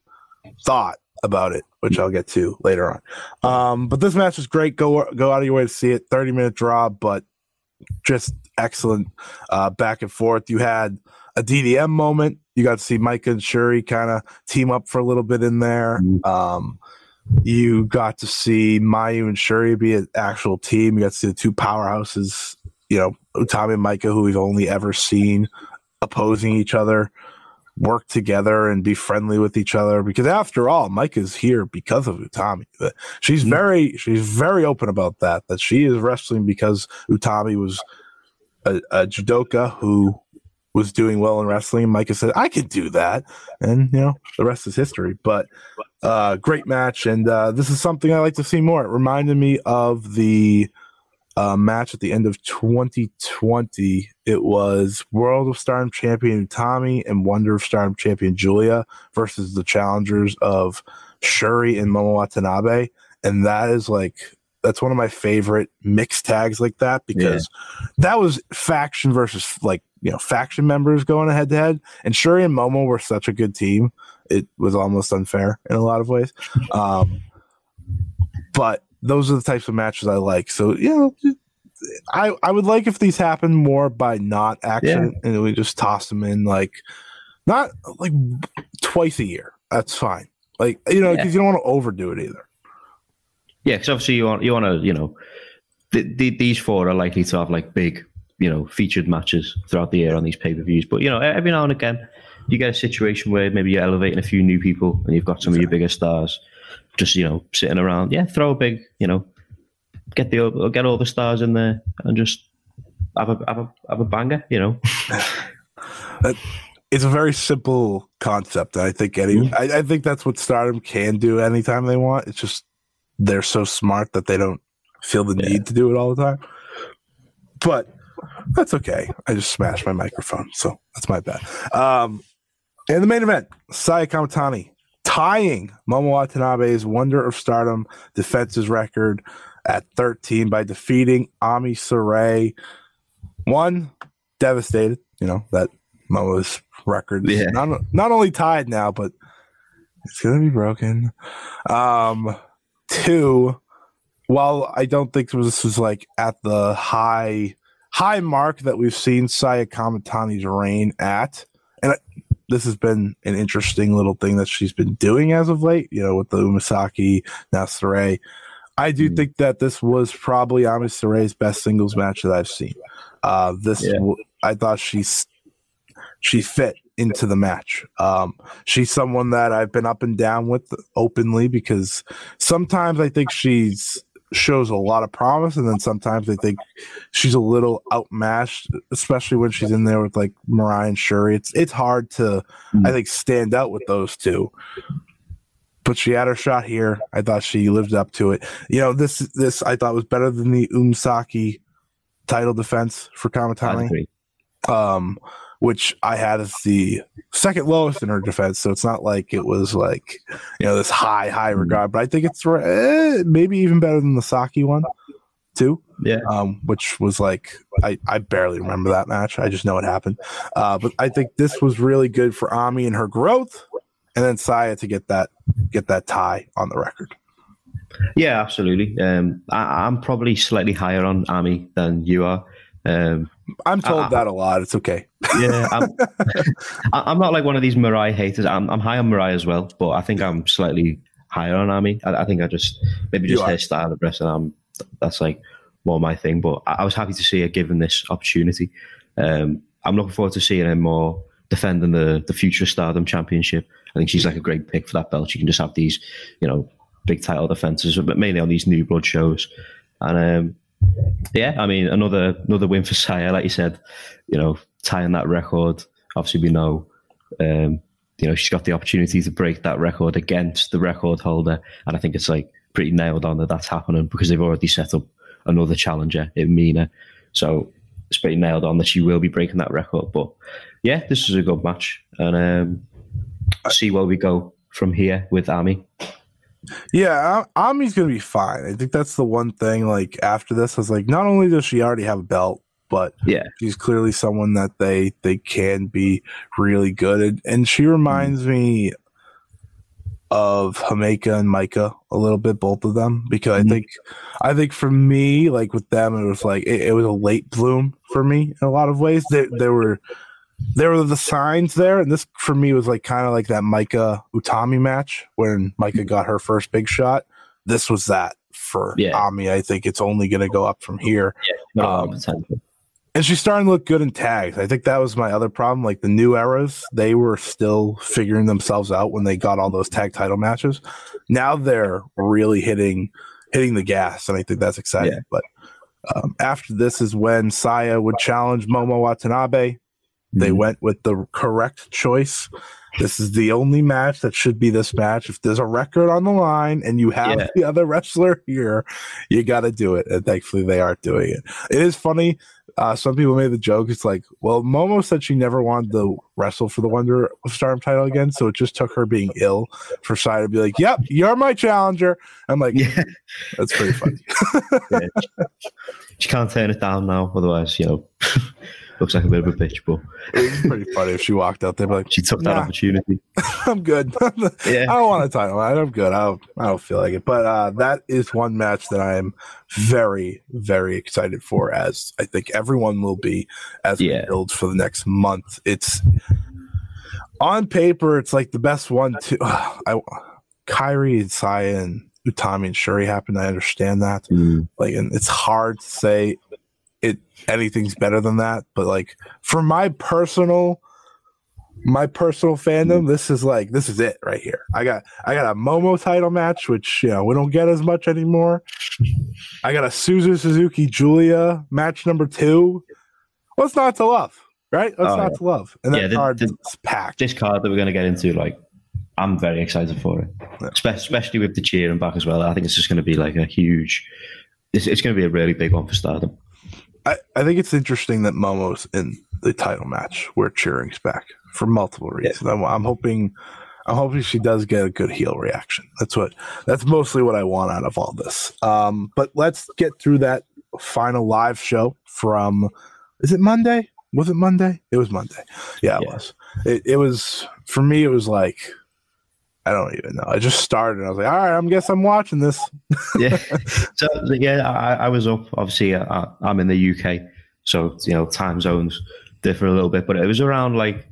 thought about it, which I'll get to later on. But this match was great. Go out of your way to see it. 30-minute draw, but just excellent back and forth. You had a DDM moment. You got to see Maika and Syuri kind of team up for a little bit in there. You got to see Mayu and Syuri be an actual team. You got to see the two powerhouses, you know, Utami and Maika, who we've only ever seen opposing each other, work together and be friendly with each other. Because after all, Maika's here because of Utami. She's very open about that, that she is wrestling because Utami was a judoka who was doing well in wrestling. Maika said, I could do that. And, you know, the rest is history. But great match. And this is something I like to see more. It reminded me of the match at the end of 2020. It was World of Stardom champion Utami and Wonder of Stardom champion Julia versus the challengers of Syuri and Momo Watanabe. And that is like... That's one of my favorite mixed tags like that, because that was faction versus, like, you know, faction members going head to head. And Syuri and Momo were such a good team. It was almost unfair in a lot of ways. But those are the types of matches I like. So, you know, I would like if these happen more by not action and we just toss them in, like, not like twice a year. That's fine. Like, you know, because you don't want to overdo it either. Yeah, because obviously you want to, you know, these four are likely to have, like, big, you know, featured matches throughout the year on these pay-per-views. But, you know, every now and again, you get a situation where maybe you're elevating a few new people and you've got some of your bigger stars just, you know, sitting around. Yeah, throw a big, you know, get all the stars in there and just have a banger, you know. It's a very simple concept. I think I think that's what Stardom can do anytime they want. It's just, they're so smart that they don't feel the need to do it all the time. But that's okay. I just smashed my microphone, so that's my bad. And the main event, Saya Kamitani tying Momo Watanabe's Wonder of Stardom defenses record at 13 by defeating Ami Saray. One, devastated, you know, that Momo's record is not only tied now, but it's going to be broken. Two, while I don't think this was like at the high mark that we've seen Saya Kamitani's reign at, and this has been an interesting little thing that she's been doing as of late, you know, with the Umasaki, now Saray, I do think that this was probably Ami Saray's best singles match that I've seen. I thought she fit into the match. She's someone that I've been up and down with openly, because sometimes I think shows a lot of promise, and then sometimes I think she's a little outmatched, especially when she's in there with, like, Mariah and Syuri. It's hard to, I think, stand out with those two. But she had her shot here. I thought she lived up to it. You know, this I thought was better than the Umasaki title defense for Kamitani. Which I had as the second lowest in her defense. So it's not like it was like, you know, this high regard, but I think it's maybe even better than the Saki one too. Yeah. Which was like, I barely remember that match. I just know it happened. But I think this was really good for Ami and her growth, and then Saya to get that tie on the record. Yeah, absolutely. I'm probably slightly higher on Ami than you are. I'm told that a lot. It's okay. Yeah, I'm not like one of these Mirai haters. I'm high on Mirai as well, but I think I'm slightly higher on Ami. I think I just her style of dressing. That's like more my thing. But I was happy to see her given this opportunity. I'm looking forward to seeing her more defending the future Stardom Championship. I think she's like a great pick for that belt. She can just have these, you know, big title defenses, but mainly on these New Blood shows. And I mean, another win for Saya, like you said, you know, tying that record. Obviously, we know, you know, she's got the opportunity to break that record against the record holder, and I think it's like pretty nailed on that that's happening, because they've already set up another challenger in Mina, so it's pretty nailed on that she will be breaking that record. But yeah, this is a good match, and see where we go from here with Ami. Yeah, Ami's going to be fine. I think that's the one thing, like, after this, I was like, not only does she already have a belt, but yeah, she's clearly someone that they can be really good. And she reminds me of Himeka and Maika a little bit, both of them, because I think for me, like, with them, it was like it was a late bloom for me in a lot of ways. There were the signs there, and this for me was like kind of like that Maika Utami match when Maika got her first big shot. This was that for Ami. I think it's only going to go up from here. Yeah, and she's starting to look good in tags. I think that was my other problem. Like, the new eras, they were still figuring themselves out when they got all those tag title matches. Now they're really hitting the gas, and I think that's exciting. Yeah. But after this is when Saya would challenge Momo Watanabe. They went with the correct choice. This is the only match that should be this match. If there's a record on the line and you have the other wrestler here, you got to do it. And thankfully, they are doing it. It is funny. Some people made the joke. It's like, well, Momo said she never wanted to wrestle for the Wonder of Stardom title again. So it just took her being ill for Saya to be like, yep, you're my challenger. I'm like, that's pretty funny. She can't turn it down now. Otherwise, you know. Looks like a bit of a bitch, but it's pretty funny if she walked out there, but like, she took that opportunity. I'm good. I don't want a title. I'm good. I don't feel like it. But that is one match that I am very, very excited for, as I think everyone will be as we build for the next month. It's on paper, it's like the best one. Kairi and Saya and Utami and Syuri happened. I understand that. Like, and it's hard to say anything's better than that, but like for my personal fandom, this is it right here. I got a Momo title match, which, you know, we don't get as much anymore. I got a Suzu Suzuki Julia match number 2. What's not to love, right? What's not to love? And that card is packed. This card that we're going to get into, like, I'm very excited for it, especially with the cheering back as well. I think it's just going to be like a huge. It's going to be a really big one for Stardom. I think it's interesting that Momo's in the title match where cheering's back for multiple reasons. Yeah. I'm hoping she does get a good heel reaction. That's mostly what I want out of all this. But let's get through that final live show from, is it Monday? Was it Monday? It was Monday. Yeah, it was. It was, for me, it was like, I don't even know. I just started. And I was like, all right, I guess I'm watching this. I was up. Obviously, I'm in the UK. So, you know, time zones differ a little bit. But it was around like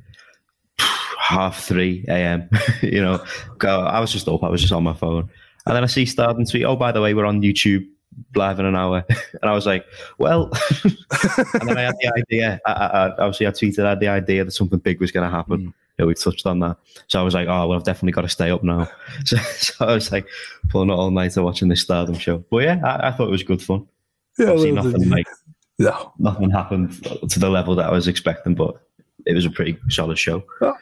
3:30 a.m. You know, I was just up. I was just on my phone. And then I see Stardom tweet, oh, by the way, we're on YouTube live in an hour. And I was like, well. And then I had the idea. I tweeted, I had the idea that something big was going to happen. Yeah, we touched on that. So I was like, oh, well, I've definitely got to stay up now. So I was like, pulling out all night to watching this Stardom show. But yeah, I thought it was good fun. Yeah, obviously nothing happened to the level that I was expecting, but it was a pretty solid show. Well,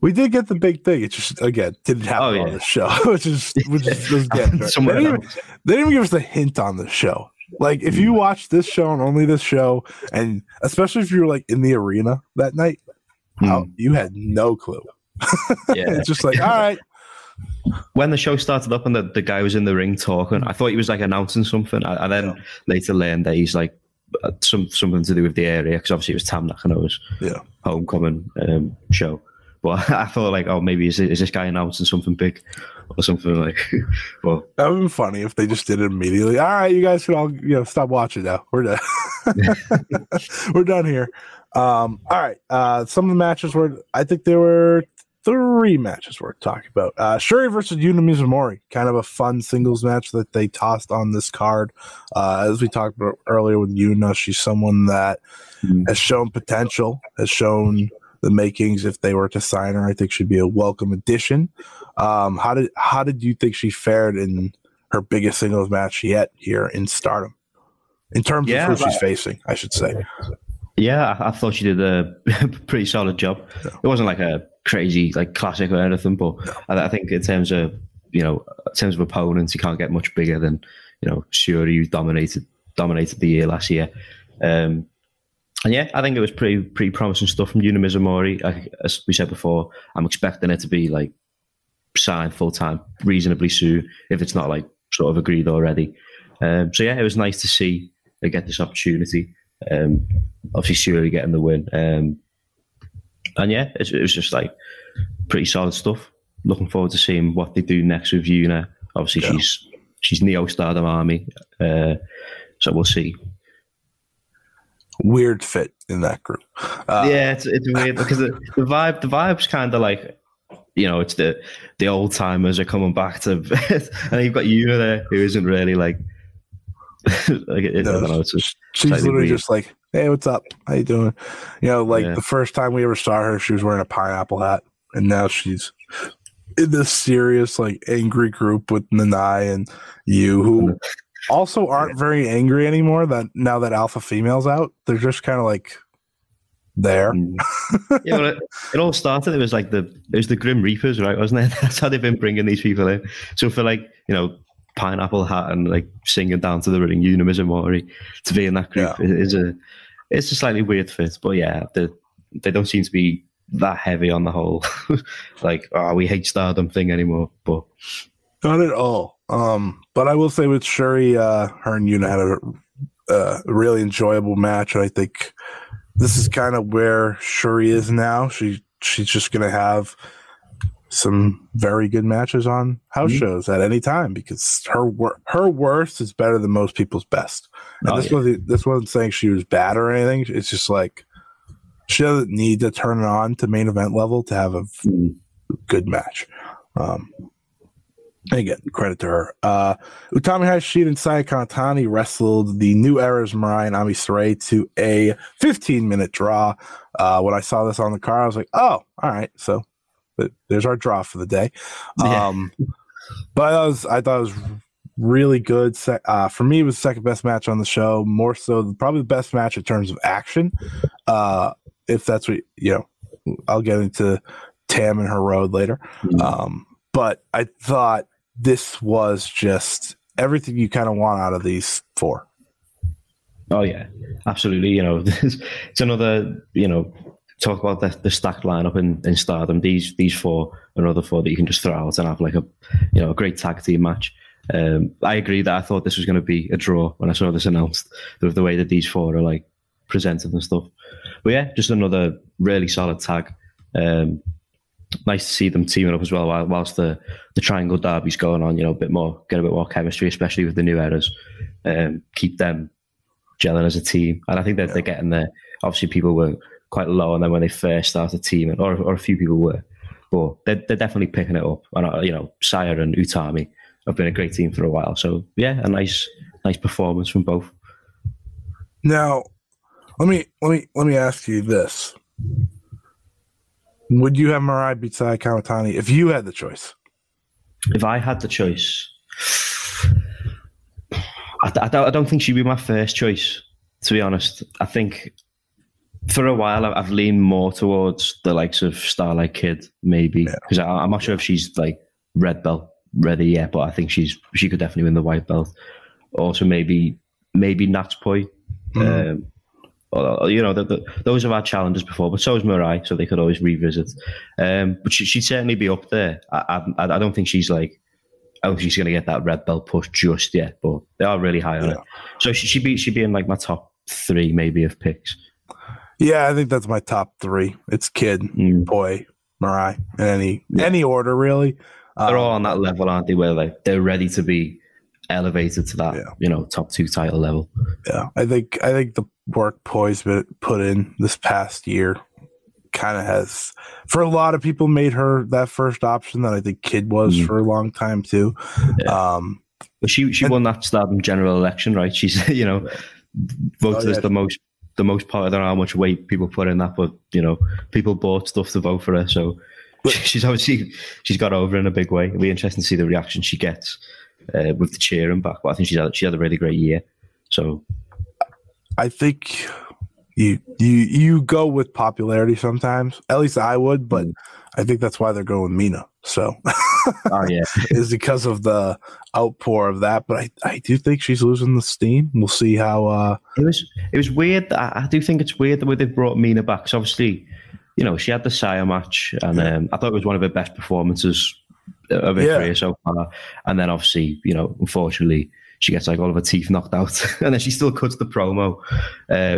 we did get the big thing. It just, again, didn't happen on the show, which is damn right. They didn't even give us a hint on the show. Like, if you watch this show and only this show, and especially if you were, like, in the arena that night, you had no clue. It's just like, all right. When the show started up and the guy was in the ring talking, I thought he was like announcing something. I then later learned that he's like something to do with the area, because obviously it was Tam Nakano's homecoming show. But I thought, like, oh, maybe is this guy announcing something big or something like? Well, that would be funny if they just did it immediately. All right, you guys can all stop watching now. We're done. We're done here. All right. Some of the matches I think there were 3 matches worth talking about. Syuri versus Yuna Mizumori, kind of a fun singles match that they tossed on this card. As we talked about earlier with Yuna, she's someone that has shown potential, has shown the makings. If they were to sign her, I think she'd be a welcome addition. How did you think she fared in her biggest singles match yet here in Stardom? In terms of who she's facing, I should say. Yeah, I thought she did a pretty solid job. Yeah. It wasn't like a crazy, like, classic or anything, but I think in terms of, you know, in terms of opponents, you can't get much bigger than, you know, Syuri, who dominated the year last year. And yeah, I think it was pretty promising stuff from Yuna Mizumori. As we said before, I'm expecting it to be like sign full-time reasonably soon if it's not like sort of agreed already. So yeah, it was nice to see they get this opportunity. Obviously Syuri getting the win. And yeah, it was just like pretty solid stuff. Looking forward to seeing what they do next with Yuna. Obviously she's Neo Stardom Army. So we'll see. Weird fit in that group. Yeah, it's weird because the vibe's kind of like, you know, it's the old timers are coming back to, and you've got Yuna there who isn't really like, I don't know. She's literally weird. Just like, hey, what's up? How you doing? You know, like the first time we ever saw her, she was wearing a pineapple hat, and now she's in this serious, like, angry group with Nanae and you who also aren't very angry anymore. That now that alpha female's out, they're just kind of like there. Yeah, well, it all started. It was like it was the Grim Reapers, right? Wasn't it? That's how they've been bringing these people in. So for like, you know, pineapple hat and like singing down to the ring, Yuna Mizumori, to be in that group it's a slightly weird fit. But yeah, they don't seem to be that heavy on the whole like, oh, we hate Stardom thing anymore. But not at all. But I will say with Syuri, her and Yuna had a really enjoyable match. I think this is kind of where Syuri is now. She's just going to have some very good matches on house shows at any time because her worst is better than most people's best. And this wasn't saying she was bad or anything. It's just like she doesn't need to turn it on to main event level to have a good match. And again, credit to her. Utami Hayashishita and Saya Kamitani wrestled the New Era's Mirai and Ami Saray to a 15-minute draw. When I saw this on the card, I was like, oh, all right. So there's our draw for the day. But I thought it was really good. For me, it was the second best match on the show, more so probably the best match in terms of action. If that's what, you know, I'll get into Tam and her road later. But I thought this was just everything you kind of want out of these four. Oh, yeah, absolutely. You know, it's another, you know, talk about the stacked lineup in Stardom. These four, another four that you can just throw out and have like a great tag team match. I agree that I thought this was going to be a draw when I saw this announced, the way that these four are like presented and stuff. But yeah, just another really solid tag. Nice to see them teaming up as well whilst the triangle derby's going on, you know, get a bit more chemistry, especially with the New Eras. Keep them gelling as a team. And I think that they're getting there. Obviously people were quite low on them when they first started teaming, or a few people were. But they're definitely picking it up. And, you know, Saya and Utami have been a great team for a while. So yeah, a nice performance from both. Now, let me ask you this. Would you have Mirai beat Saya Kamitani if you had the choice? If I had the choice, I don't think she'd be my first choice, to be honest. I think for a while I've leaned more towards the likes of Starlight Kid, maybe, because I'm not sure if she's like red belt ready yet, but I think she could definitely win the white belt. Also, maybe Natsupoi. You know, those have had challenges before, but so is Mirai, so they could always revisit. But she'd certainly be up there. I don't think she's like, I don't think she's going to get that red belt push just yet, but they are really high on it. So she'd be in like my top three, maybe, of picks. Yeah, I think that's my top three. It's Kid, Boy, Mirai, in any order, really. They're all on that level, aren't they, where like they're ready to be elevated to that, you know, top two title level. Yeah, I think the work Poi's been put in this past year kind of has, for a lot of people, made her that first option that I think Kid was for a long time too. But she won that Stardom general election, right? She's, you know, voted as the most part. I don't know how much weight people put in that, but you know, people bought stuff to vote for her, so she's got over in a big way. It'll be interesting to see the reaction she gets with the cheering back, but I think she had a really great year. So I think you go with popularity sometimes. At least I would, but I think that's why they're going Mina. So is because of the outpour of that. But I do think she's losing the steam. We'll see how. It was weird. I do think it's weird the way they brought Mina back. So obviously, you know, she had the Saya match, and I thought it was one of her best performances of her career so far. And then obviously, you know, unfortunately, she gets like all of her teeth knocked out, and then she still cuts the promo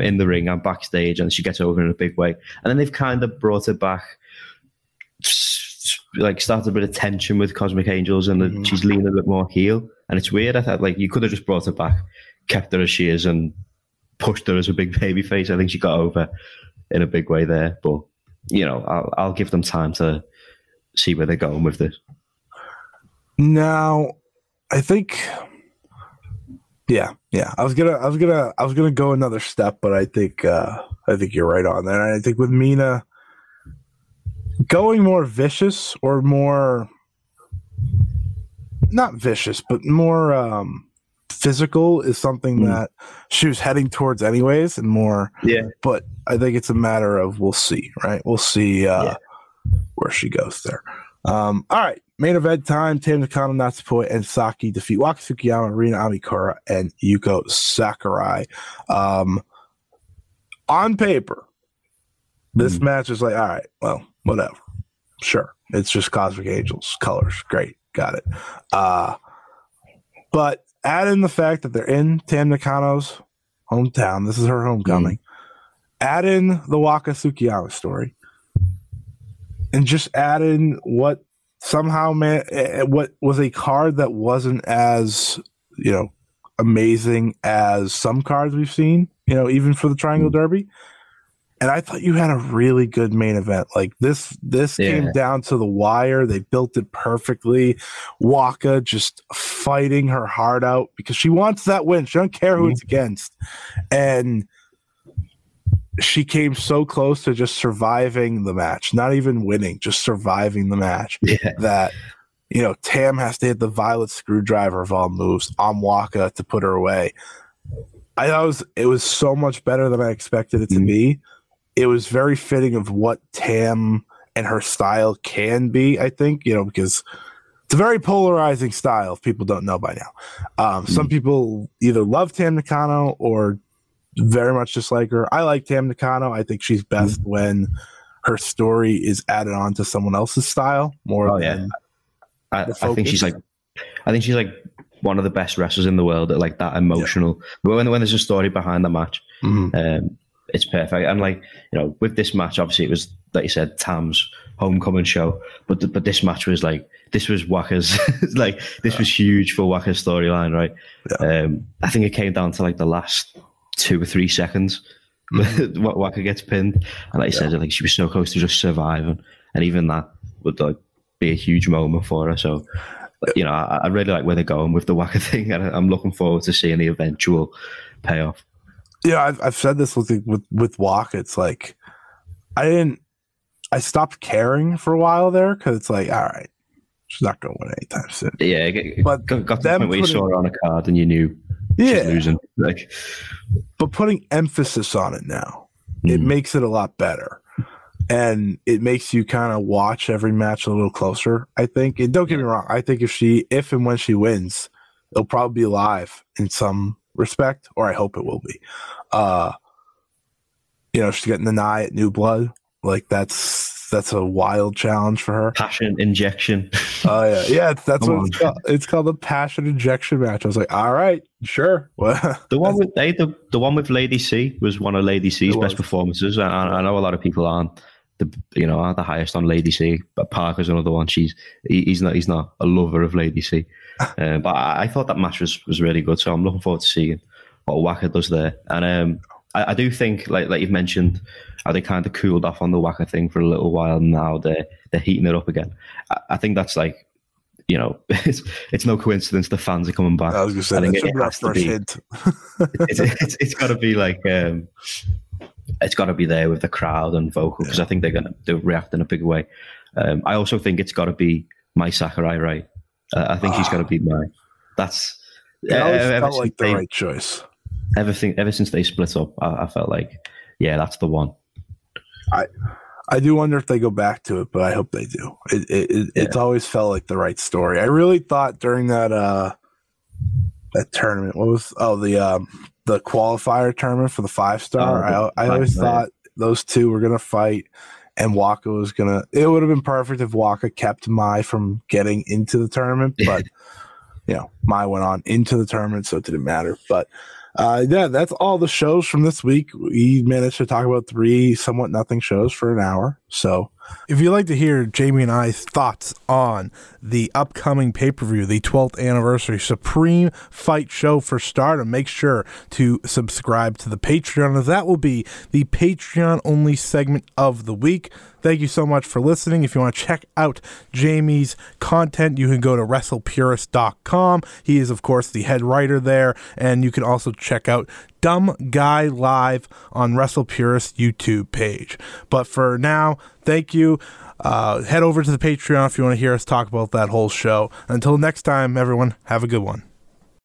in the ring and backstage, and she gets over in a big way. And then they've kind of brought her back, like started a bit of tension with Cosmic Angels, and she's leaning a bit more heel. And it's weird. I thought like you could have just brought her back, kept her as she is, and pushed her as a big baby face. I think she got over in a big way there, but you know, I'll give them time to see where they're going with this. Now, I think. Yeah. I was gonna go another step, but I think you're right on there. And I think with Mina going more vicious, or more not vicious, but more physical, is something that she was heading towards anyways, and more. Yeah. But I think it's a matter of we'll see, right? We'll see where she goes there. All right. Main event time, Tam Nakano, Natsupoi, and Saki defeat Waka Tsukiyama, Rina Amikura, and Yuko Sakurai. On paper, this match is like, all right, well, whatever. Sure. It's just Cosmic Angels, colors. Great. Got it. But add in the fact that they're in Tam Nakano's hometown. This is her homecoming. Add in the Waka Tsukiyama story. And just add in what somehow, man, what was a card that wasn't as, you know, amazing as some cards we've seen, you know, even for the Triangle Derby. And I thought you had a really good main event. Like this came down to the wire. They built it perfectly. Waka just fighting her heart out because she wants that win. She don't care who it's against. And she came so close to just surviving the match, not even winning, just surviving the match, that, you know, Tam has to hit the violet screwdriver of all moves on Waka to put her away. I thought it was so much better than I expected it to be. It was very fitting of what Tam and her style can be, I think, you know, because it's a very polarizing style if people don't know by now. Some people either love Tam Nakano or very much dislike her. I like Tam Nakano. I think she's best when her story is added on to someone else's style more. I think she's like one of the best wrestlers in the world at like that emotional. But when there's a story behind the match, it's perfect. And like, you know, with this match, obviously it was, like you said, Tam's homecoming show, but this match was like, this was Waka's like this was huge for Waka's storyline, right? I think it came down to like the last 2 or 3 seconds. Waka gets pinned, and like you said, like she was so close to just surviving, and even that would like be a huge moment for her. So, you know, I really like where they're going with the Waka thing, and I'm looking forward to seeing the eventual payoff. Yeah, I've said this with Waka. It's like I stopped caring for a while there because it's like, all right, she's not going to win anytime soon. Yeah, but got to the point where you saw her on a card and you knew. Yeah, losing, like. But putting emphasis on it now, it makes it a lot better, and it makes you kind of watch every match a little closer, I think. And don't get me wrong, I think if and when she wins, it'll probably be live in some respect, or I hope it will be. You know, she's getting Nanae at New Blood, like that's a wild challenge for her. Passion injection. Oh yeah. That's what it's called. It's called the passion injection match. I was like, all right, sure. Well, the one with Lady C was one of Lady C's best performances. I know a lot of people aren't the highest on Lady C, but Parker's another one. He's not a lover of Lady C, but I thought that match was really good. So I'm looking forward to seeing what Waka does there. And I do think, like you've mentioned, they kind of cooled off on the Waka thing for a little while. Now they're heating it up again. I think that's like, you know, it's no coincidence the fans are coming back. I was going to say, it's got to be like, it's got to be there with the crowd and vocal, because I think they'll react in a big way. I also think it's got to be my Sakurai, right? I think he's got to be mine. That's felt like the right choice. Ever since they split up, I felt like, yeah, that's the one. I do wonder if they go back to it, but I hope they do. It's always felt like the right story. I really thought during that tournament, the qualifier tournament for the 5-star. I always thought those two were gonna fight, and Waka was gonna. It would have been perfect if Waka kept Mai from getting into the tournament, but you know, Mai went on into the tournament, so it didn't matter. But yeah, that's all the shows from this week. We managed to talk about 3 somewhat nothing shows for an hour. So if you'd like to hear Jamie and I's thoughts on the upcoming pay-per-view, the 12th anniversary Supreme Fight Show for Stardom, make sure to subscribe to the Patreon, as that will be the Patreon-only segment of the week. Thank you so much for listening. If you want to check out Jamie's content, you can go to WrestlePurist.com. He is, of course, the head writer there, and you can also check out Dumb Guy Live on WrestlePurist YouTube page. But for now, thank you. Head over to the Patreon if you want to hear us talk about that whole show. Until next time, everyone, have a good one.